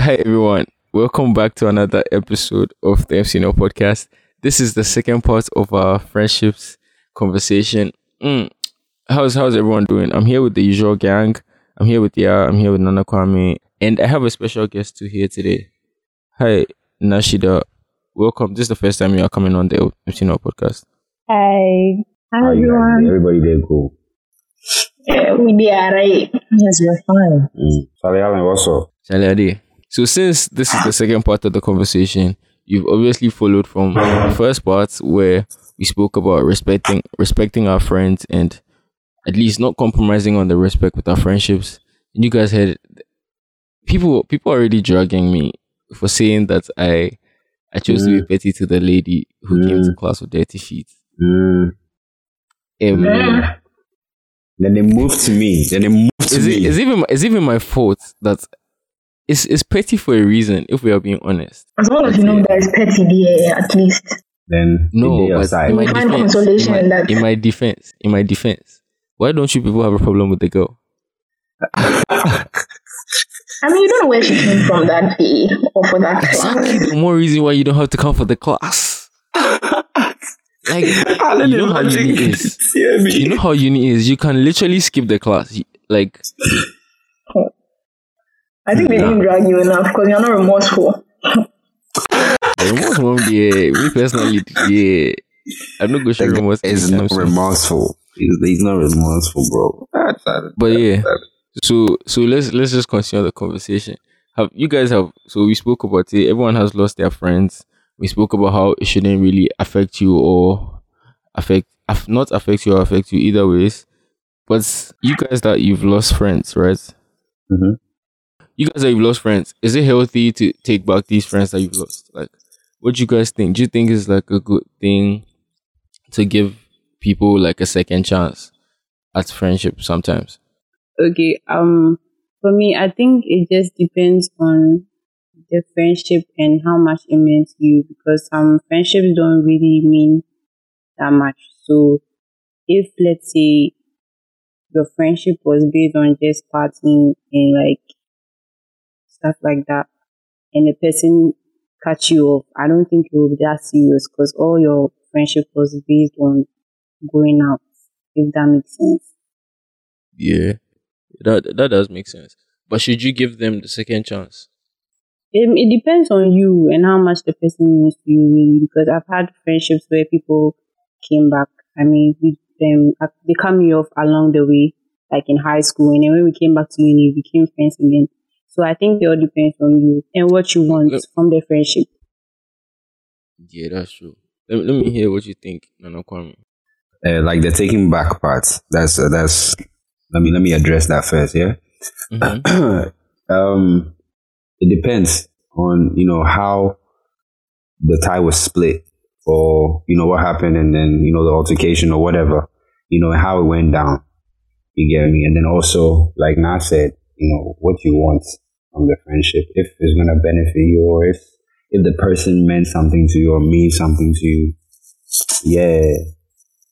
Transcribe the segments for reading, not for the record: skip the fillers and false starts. Hi everyone, welcome back to another episode of the MC Nel Podcast. This is the second part of our friendships conversation. How's everyone doing? I'm here with the usual gang. I'm here with Yaa, I'm here with Nana Kwame, and I have a special guest too here today. Hi Naa Shida, welcome. This is the first time you are coming on the MC Nel Podcast. Hi. Hi everyone. Everybody there cool? Yeah, we are right. Yes, we're fine. Charlie Allen, what's up? Charlie Adi. So since this is the second part of the conversation, you've obviously followed from the first part where we spoke about respecting our friends and at least not compromising on the respect with our friendships. And you guys had people already dragging me for saying that I chose to be petty to the lady who came to class with dirty sheets. Then they moved to me. It's even my fault that it's petty for a reason. If we are being honest, as long as you know there's petty there, at least. Then no, but in my defense, why don't you people have a problem with the girl? I mean, you don't know where she came from that day or for that class. The more reason why you don't have to come for the class. Like, you know how uni is. You know how uni is. You can literally skip the class. Like, I think they didn't drag you enough because you're not remorseful. Remorse won't be me personally. Yeah, I'm not going to remorse. It's not remorseful. He's not remorseful, bro. So let's just continue the conversation. We spoke about it. Everyone has lost their friends. We spoke about how it shouldn't really affect you or affect you either ways. But you guys that you've lost friends, right? Mm-hmm. Is it healthy to take back these friends that you've lost? Like, what do you guys think? Do you think it's like a good thing to give people like a second chance at friendship sometimes? Okay. For me, I think it just depends on the friendship and how much it means to you, because some friendships don't really mean that much. So if, let's say, your friendship was based on just partying and like stuff like that, and the person cut you off, I don't think it will be that serious, because all your friendship was based on going out, if that makes sense. Yeah, that does make sense. But should you give them the second chance? It depends on you and how much the person means to you, really, because I've had friendships where people came back. I mean, they cut me off along the way, like in high school, and then when we came back to uni, we became friends again. So I think it all depends on you and what you want from the friendship. Yeah, that's true. Let me hear what you think, Nana Kwame. Like the taking back part. That's. Let me address that first. Yeah. Mm-hmm. It depends on, how the tie was split or, what happened and then, the altercation or whatever, how it went down. You get me? And then also, like Naa said, what you want from the friendship, if it's going to benefit you or if the person meant something to you or means something to you. Yeah.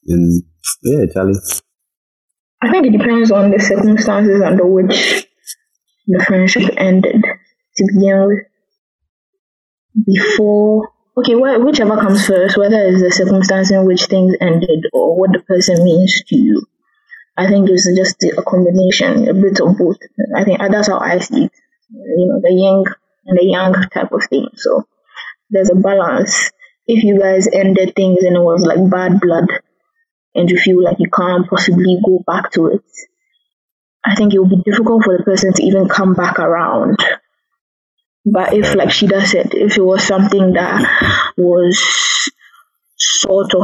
And yeah, Charlie. I think it depends on the circumstances under which the friendship ended. To begin with, whichever comes first, whether it's the circumstance in which things ended or what the person means to you, I think it's just a combination, a bit of both. I think that's how I see it, the yin and the yang type of thing. So there's a balance. If you guys ended things and it was like bad blood and you feel like you can't possibly go back to it, I think it would be difficult for the person to even come back around. But if, like Shida said, if it was something that was sort of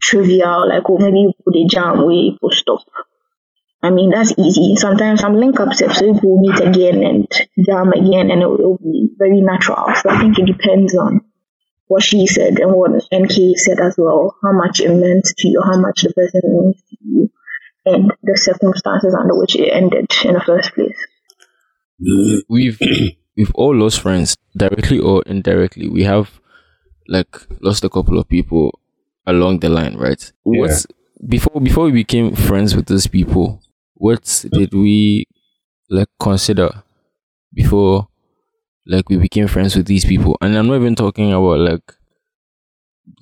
trivial, like, oh, maybe put a jam where people stop. I mean, that's easy. Sometimes I'm link up steps, so people meet again and jam again, and it will be very natural. So I think it depends on what she said and what NK said as well, how much it meant to you, how much the person means to you, and the circumstances under which it ended in the first place. We've all lost friends, directly or indirectly. We have, like, lost a couple of people along the line, right? Yeah. Before we became friends with those people, what did we, like, consider before, like, we became friends with these people? And I'm not even talking about,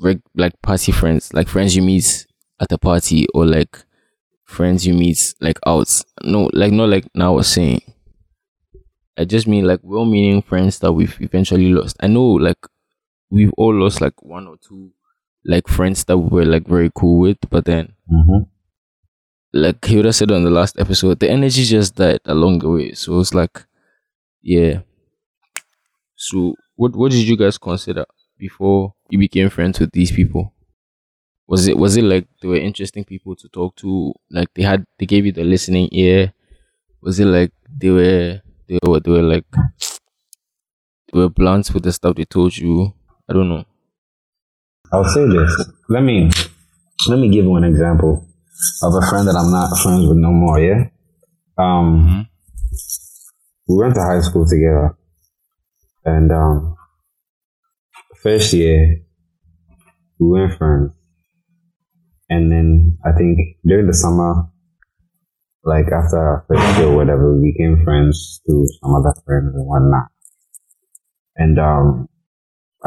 like party friends, like friends you meet at a party, or like friends you meet, like, out. No, like, not like Naa was saying. I just mean, like, well-meaning friends that we've eventually lost. I know, like, we've all lost, like, one or two, like, friends that we were, like, very cool with, but then, like Hilda said on the last episode, the energy just died along the way. So it's like, yeah. So what did you guys consider before you became friends with these people? Was it like they were interesting people to talk to? Like they gave you the listening ear? Was it like they were blunt with the stuff they told you? I don't know. I'll say this. Let me give you an example of a friend that I'm not friends with no more. Yeah. We went to high school together, and first year we weren't friends, and then I think during the summer, like after our first year or whatever, we became friends through some other friends and whatnot. And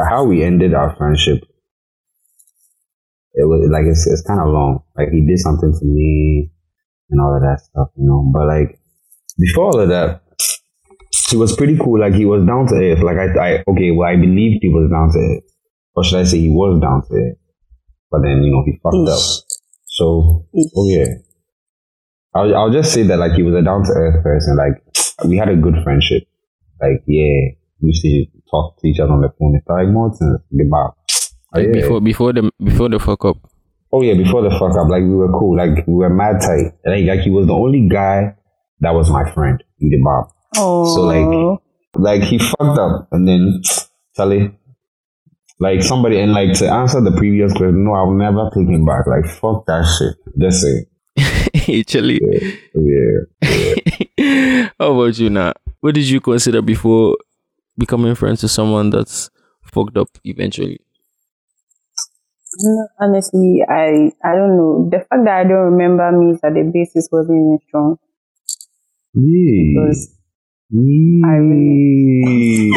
how we ended our friendship, it was like it's kind of long. Like he did something to me and all of that stuff, you know. But like before all of that, he was pretty cool. Like he was down to earth. Like I believed he was down to earth, or should I say he was down to earth. But then, you know, he fucked up. So I'll just say that, like, he was a down to earth person. Like we had a good friendship. Like yeah, we used to talk to each other on the phone. It's like more to the bar. Oh, yeah. Before the fuck up. Oh yeah, before the fuck up, like we were cool, like we were mad tight. Like he was the only guy that was my friend, the Bob. Oh. So like he fucked up, and then Sally, like somebody, and like to answer the previous question, no, I'll never take him back. Like fuck that shit. That's it. Actually. Yeah. How about you, Naa? What did you consider before becoming friends with someone that's fucked up eventually? Honestly, I don't know. The fact that I don't remember means that the basis wasn't even strong. I really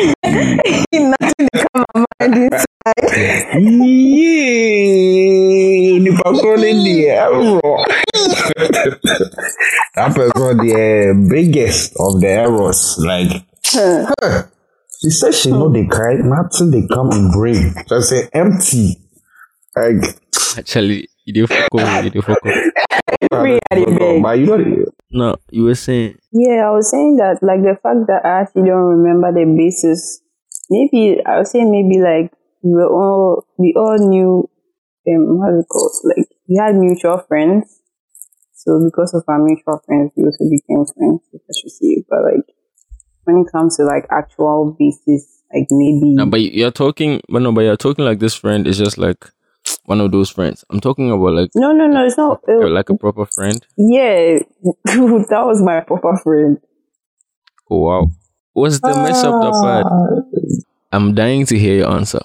nothing to come my mind inside. That person the biggest of the errors. Like she said she know they cry, nothing they come and bring. Just say empty. Like, actually, you did fuck up. No, you were saying. Yeah, I was saying that, like, the fact that I actually don't remember the basis. Maybe I was saying like we all knew how's it called? Like we had mutual friends. So because of our mutual friends, we also became friends. If I should say, but like when it comes to like actual basis, like maybe. No, but you're talking like this friend is just like one of those friends. I'm talking about like no, it's not like a proper friend. Yeah, that was my proper friend. Oh, wow, what's the mess up that bad? I'm dying to hear your answer.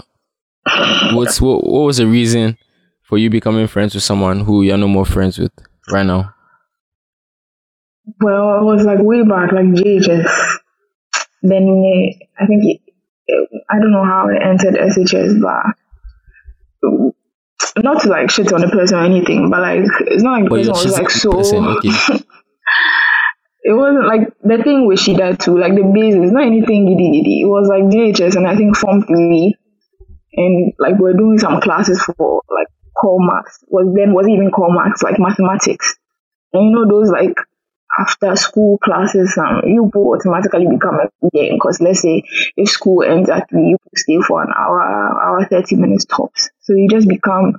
What was the reason for you becoming friends with someone who you're no more friends with right now? Well, it was like way back, like JHS. Then I think I don't know how it entered SHS, but. Not to like shit on the person or anything, but like it's not like the person was like so okay. It wasn't like the thing where she died too, like the basis, not anything giddy. It was like DHS and I think formed me, and like we're doing some classes for like core maths. Wasn't even core maths, like mathematics. And you know those like after school classes, you both automatically become a game, because let's say if school ends at 3, you stay for an hour 30 minutes tops. So you just become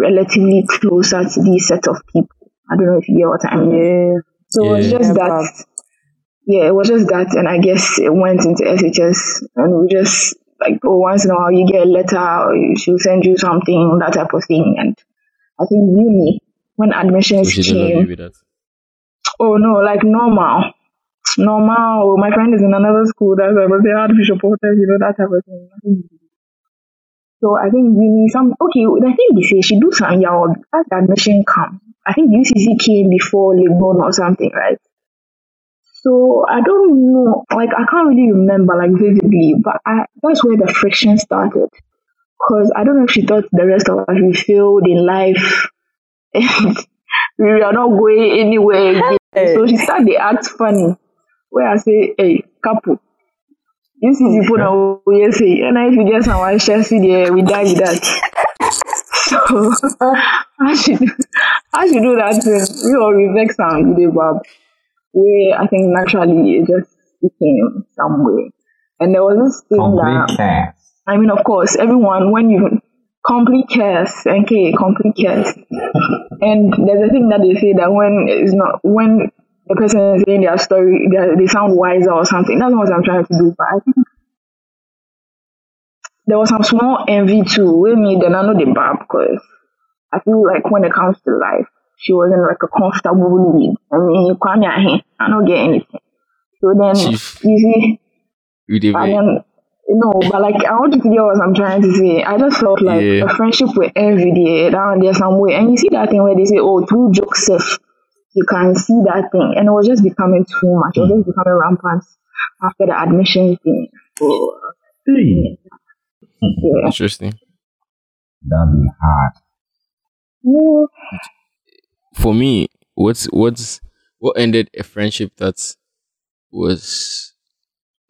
relatively closer to these set of people. I don't know if you get what I mean. Yeah. So yeah. It was just that. Yeah, it was just that, and I guess it went into SHS, and we just like, oh, once in a while you get a letter, or she'll send you something, that type of thing. And I think uni, when admissions came, oh no, like normal. My friend is in another school, that's why they had fish reporters, that type of thing. So I think uni, I think they say she do something, yeah, as admission comes. I think UCC came before Lebanon or something, right? So I don't know, like I can't really remember like vividly, but that's where the friction started. Because I don't know if she thought the rest of us, we failed in life and we are not going anywhere again. Hey. So she started to act funny. Where I say, hey, couple, you see the phone we say, and if you get someone, we die with that. So I should do that thing. We all vex and give up. Where I think naturally it just became some way. And there was this thing complete that cares. I mean, of course, everyone, when you complete cares, complete cares. And there's a thing that they say that when the person is saying their story, they sound wiser or something. That's not what I'm trying to do, but I think there was some small envy too with me. Then I know the bar, because I feel like when it comes to life, she was in like a comfortable lead. I mean, you can't get anything. So then, you see, I want you to get what I'm trying to say. I just felt like a friendship with envy there's some way. And you see that thing where they say, oh, through jokes, you can see that thing. And it was just becoming too much. It was just becoming rampant after the admission thing. So, yeah. Interesting. That'd be hard. Yeah. For me, what ended a friendship that was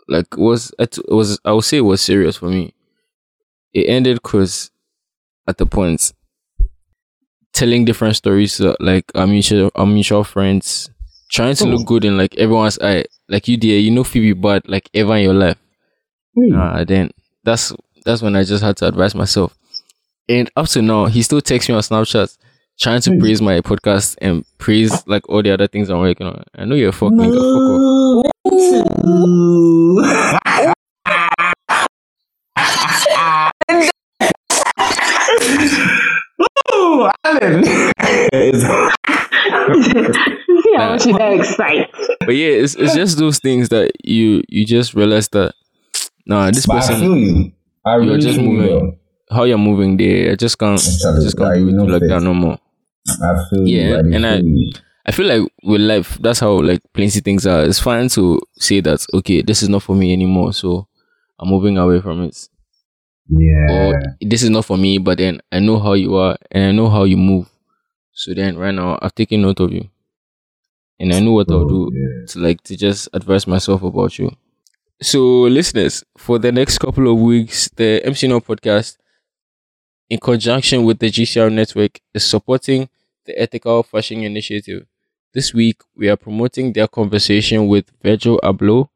serious for me. It ended because at the point telling different stories, like our mutual friends, trying to look good in like everyone's eye, like you dear, Phoebe bad like ever in your life. Then that's when I just had to advise myself. And up to now, he still texts me on Snapchat, trying to praise my podcast and praise like all the other things I'm working on. I know you're a fuck nigga, fuck off. Woo, Alan. See how much you that excited. But yeah, it's just those things that you just realize that this person. I feel you. I really just moving. How you're moving there, I just can't do it like that no more. I feel I feel like with life, that's how like plenty things are. It's fine to say that okay, this is not for me anymore, so I'm moving away from it. Yeah. Or this is not for me, but then I know how you are and I know how you move. So then right now I've taken note of you, and I know what I'll do to just advise myself about you. So listeners, for the next couple of weeks, the MC Nel Podcast, in conjunction with the GCR Network, is supporting the Ethical Fashion Initiative. This week, we are promoting their conversation with Virgil Abloh.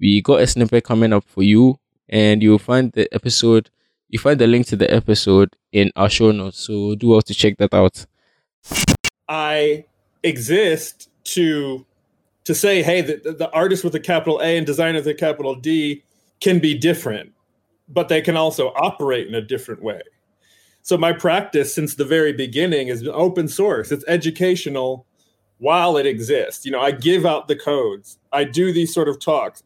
We got a snippet coming up for you, and you'll find the episode, you find the link to the episode in our show notes. So do also check that out. I exist to say, hey, the artist with a capital A and designer with a capital D can be different, but they can also operate in a different way. So my practice since the very beginning is open source. It's educational while it exists. I give out the codes. I do these sort of talks.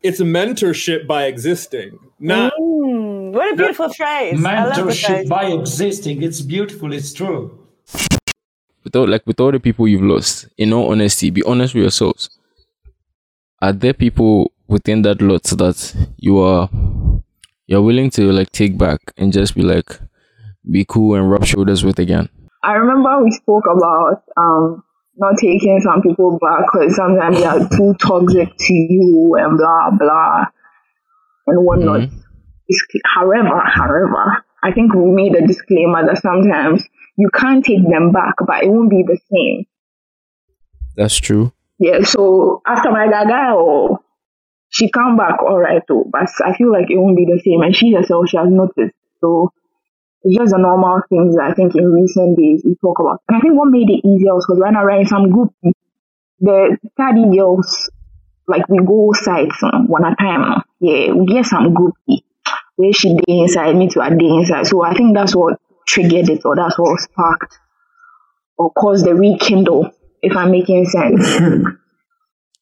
It's a mentorship by existing. What a beautiful phrase. Mentorship by existing. It's beautiful. It's true. With all the people you've lost, in all honesty, be honest with yourselves. Are there people within that lot that you're willing to like take back and just be like, be cool and rub shoulders with again? I remember we spoke about not taking some people back because sometimes they are too toxic to you and blah blah and whatnot. However, I think we made a disclaimer that sometimes you can't take them back, but it won't be the same. That's true. Yeah, so after my gaga, she come back all right too, but I feel like it won't be the same. And she herself, she has noticed. So it's just the normal things that I think in recent days we talk about. And I think what made it easier was because when I ran some group, the study girls, like we go sites one at a time. Yeah, we get some groupie where she day inside, me too, I day inside. So I think that's what triggered it, or that's what sparked or caused the rekindle, if I'm making sense.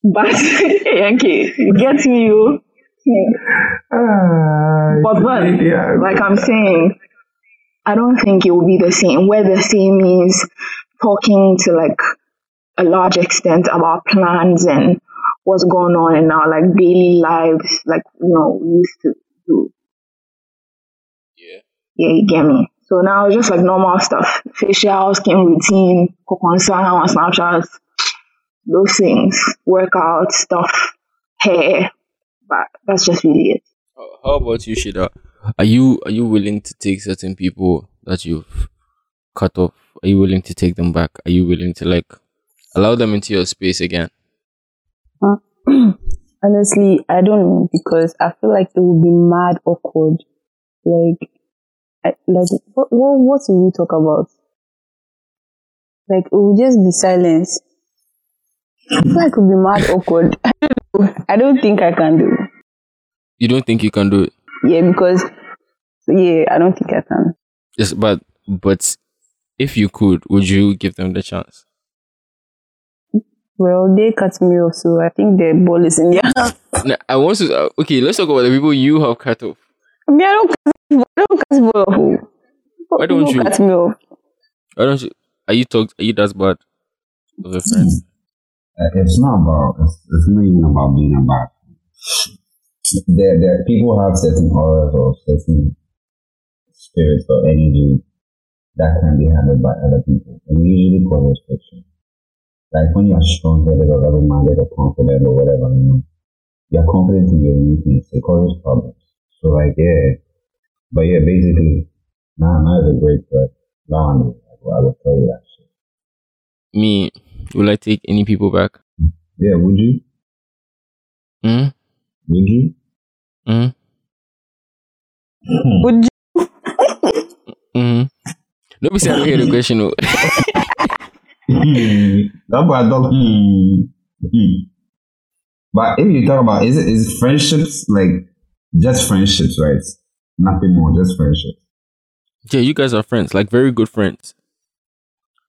But Yankee, you get me, you. But like I'm saying, I don't think it will be the same. Where the same is talking to like a large extent about plans and what's going on in our like daily lives, like you know we used to do. Yeah, you get me. So now it's just like normal stuff: facial, skin routine, concern, snapshots, those things, workout stuff, hair. But that's just really it. How about you, Shida? Are you willing to take certain people that you've cut off? Are you willing to take them back? Are you willing to like allow them into your space again? Honestly, I don't know, because I feel like it would be mad awkward. Like, what will we talk about? Like, it would just be silence. I feel like it would be mad awkward. I don't think I can do it. You don't think you can do it? Yeah, because I don't think I can. Yes, but if you could, would you give them the chance? Well, they cut me off, so I think the ball is in their hands. Okay, let's talk about the people you have cut off. I mean, I don't cut ball off. Why don't you cut me off? Why don't you? Are you that bad with your friends? It's not about. It's not even about being a bad. There people have certain horrors or certain spirits or energy that can be handled by other people, and usually cause restriction. Like when you're strong-headed or level-minded or confident or whatever, you're confident in your weakness. It causes problems. So like basically, Naa is a great person. Naa, I will tell you that shit. Me, will I take any people back? Yeah, would you? Hmm. Would you? Mm. Would you? Mm. Nobody said I hear the question. No. That's why I don't. But if you talk about, is friendships like just friendships, right? Nothing more, just friendships. Yeah, you guys are friends, like very good friends.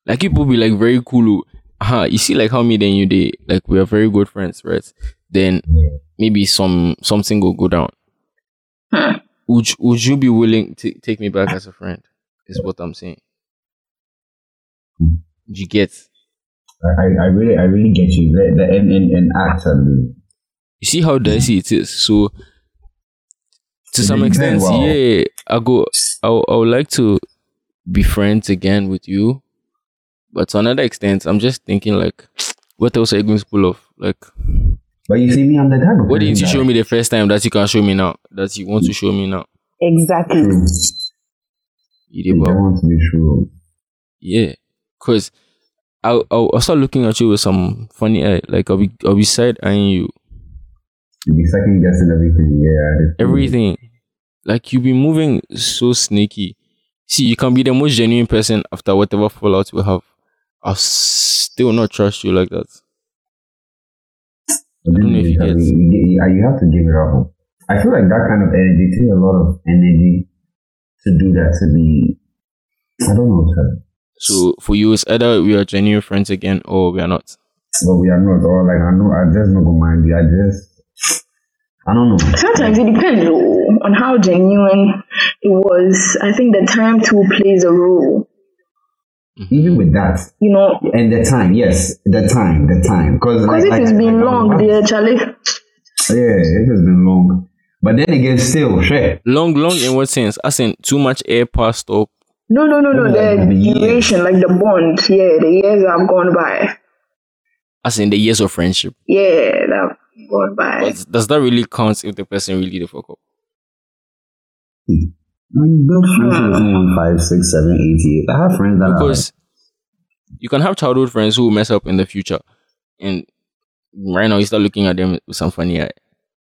Like people be like very cool. You see, like how me then you did. Like we are very good friends, right? Then. Yeah. Maybe something will go down. Would you be willing to take me back as a friend? Is what I'm saying. You get? I really get you. The end act. You see how dicey it is. So to some extent, yeah, I would like to be friends again with you, but to another extent, I'm just thinking like, what else are you going to pull off? Like. But you see me, I'm the kind of. What didn't you show me the first time that you can show me now? That you want to show me now? Exactly. You don't want to be sure. Yeah, cause I'll start looking at you with some funny eye. Like I'll be side eyeing you. You'll be second guessing everything. Yeah. Everything. Like you'll be moving so sneaky. See, you can be the most genuine person after whatever fallout we have. I'll still not trust you like that. You have to give it up. I feel like that kind of energy takes a lot of energy to do that. To be, I don't know. So for you, it's either we are genuine friends again, or we are not. But we are not. Or like I know, I just not gonna mind you. I don't know. Sometimes it depends on how genuine it was. I think the time too plays a role. Even with that, you know, and the time, because it has been long, dear Charlie. Yeah, it has been long, but then again, still, shit. Long in what sense? As in too much air passed up. No. The duration, like the bond, yeah, the years that have gone by. As in the years of friendship. Yeah, that have gone by. But does that really count if the person really the fuck up? You build friendships on 5, 6, 7, 8 years. I have friends that because you can have childhood friends who will mess up in the future, and right now you start looking at them with some funny eye.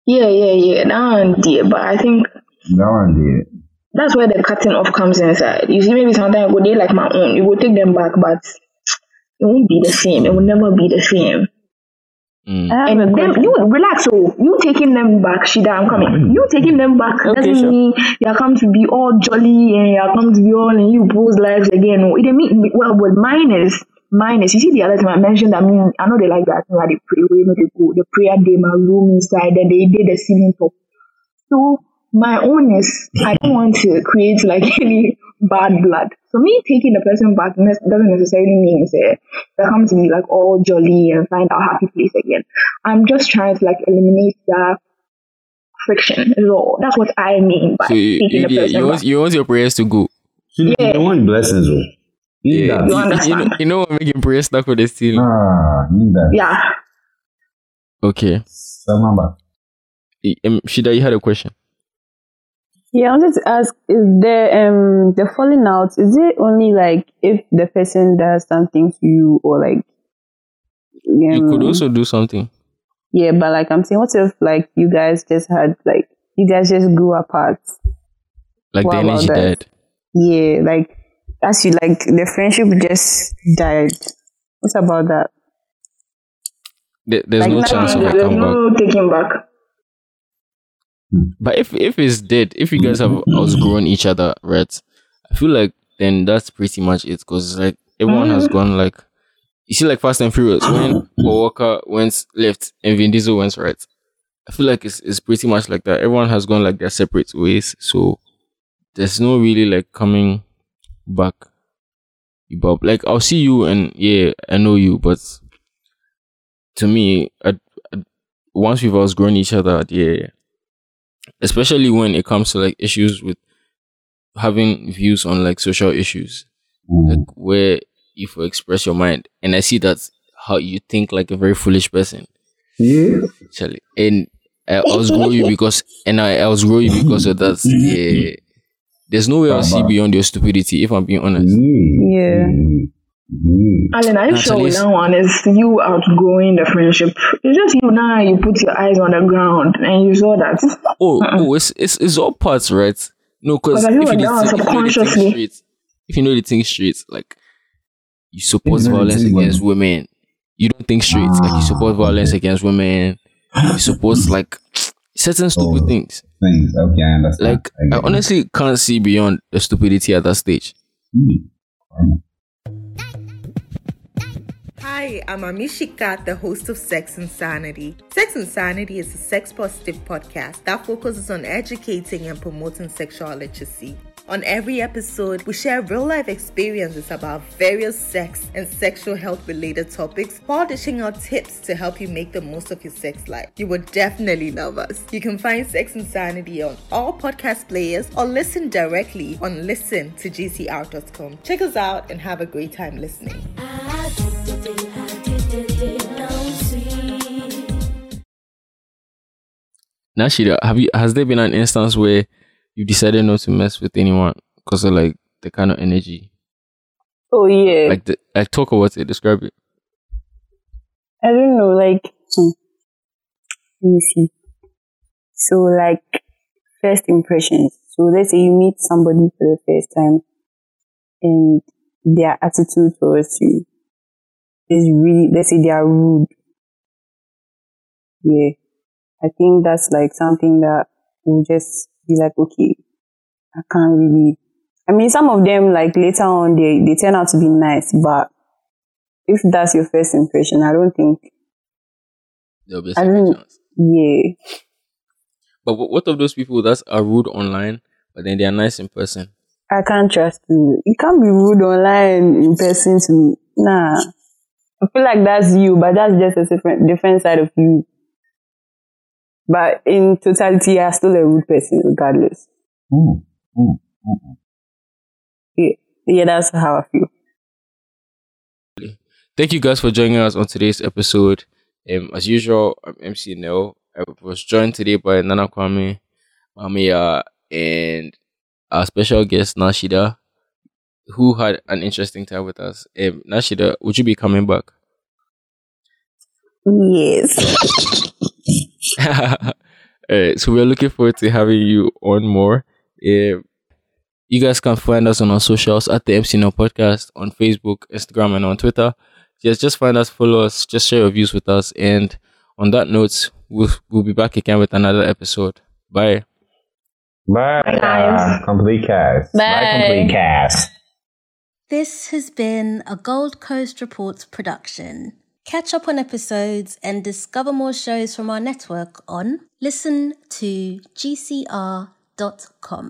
Yeah. Now and there, but I think now and there. That's where the cutting off comes inside. You see, maybe sometimes I go there like my own. You will take them back, but it won't be the same. It will never be the same. Mm. And them, you relax. So you taking them back, Shida. I'm coming. Mm. You taking them back doesn't mean you are come to be all jolly and you are come to be all and you pose lives again. No, it mean well. Mine is. You see, the other time I mentioned. I mean, I know they like that. Like they pray, where they go, the prayer day, my room inside, and they did the ceiling top. So my own is, I don't want to create like any bad blood. So me taking the person back doesn't necessarily mean they come to be like all jolly and find our happy place again. I'm just trying to like eliminate that friction. That's what I mean by taking the person back. You want your prayers to go. You want blessings though. Yeah. You know what making prayers stuck with the ceiling. Ah, need that. Yeah. Okay. Remember. Shida, you had a question. Yeah, I wanted to ask, is the falling out, is it only like if the person does something to you or like... You could also do something. Yeah, but like I'm saying, what if like you guys just grew apart? Like the energy died. Yeah, like as you like the friendship just died. What's about that? There's like, no chance of a comeback. No taking back. But if it's dead, if you guys have outgrown each other, right? I feel like then that's pretty much it, because like everyone has gone like, you see, like Fast and Furious when Walker went left and Vin Diesel went right. I feel like it's pretty much like that. Everyone has gone like their separate ways, so there's no really like coming back. Bob, like I'll see you and yeah, I know you, but to me, once we've outgrown each other, yeah. Especially when it comes to like issues with having views on like social issues, like where if you express your mind, and I see that's how you think like a very foolish person. Yeah, actually, and I outgrow you because of that. Yeah, there's no way I'll see beyond your stupidity if I'm being honest. Yeah. Alan, I'm sure now on is you outgrowing the friendship. It's just you now. You put your eyes on the ground and you saw that. It's all parts, right? No, because if you know the thing straight, like you support violence against women, you don't think straight. Like you support violence against women, you support like certain stupid things. Okay, I understand. Like I honestly can't see beyond the stupidity at that stage. Hi, I'm Amishika, the host of Sex Insanity. Sex Insanity is a sex-positive podcast that focuses on educating and promoting sexual literacy. On every episode, we share real-life experiences about various sex and sexual health-related topics while dishing out tips to help you make the most of your sex life. You will definitely love us. You can find Sex Insanity on all podcast players or listen directly on listen to gcr.com. Check us out and have a great time listening. Naa Shida, has there been an instance where you decided not to mess with anyone because of like the kind of energy? Oh yeah. Like talk about it, describe it. I don't know, like let me see. So like first impressions. So let's say you meet somebody for the first time and their attitude towards you is really, let's say they are rude. Yeah. I think that's like something that will just be like, okay, I can't really. I mean, some of them like later on they turn out to be nice, but if that's your first impression, I don't think there'll be a second chance. Yeah. But what of those people that are rude online, but then they are nice in person? I can't trust you. You can't be rude online in person to me. Nah. I feel like that's you, but that's just a different side of you. But in totality, I'm still a rude person, regardless. Yeah, that's how I feel. Thank you guys for joining us on today's episode. As usual, I'm MC Nel. I was joined today by Nana Kwame, Mamiya, and our special guest, Naa Shida, who had an interesting time with us. Naa Shida, would you be coming back? Yes. All right, so we're looking forward to having you on more. You guys can find us on our socials at the MC Nel Podcast on Facebook, Instagram, and on Twitter. Just find us, follow us, just share your views with us. And on that note, we'll be back again with another episode. Bye. Bye. Bye. Complete cast. Bye. Bye, complete cast. This has been a Gold Coast Reports production. Catch up on episodes and discover more shows from our network on listen to gcr.com.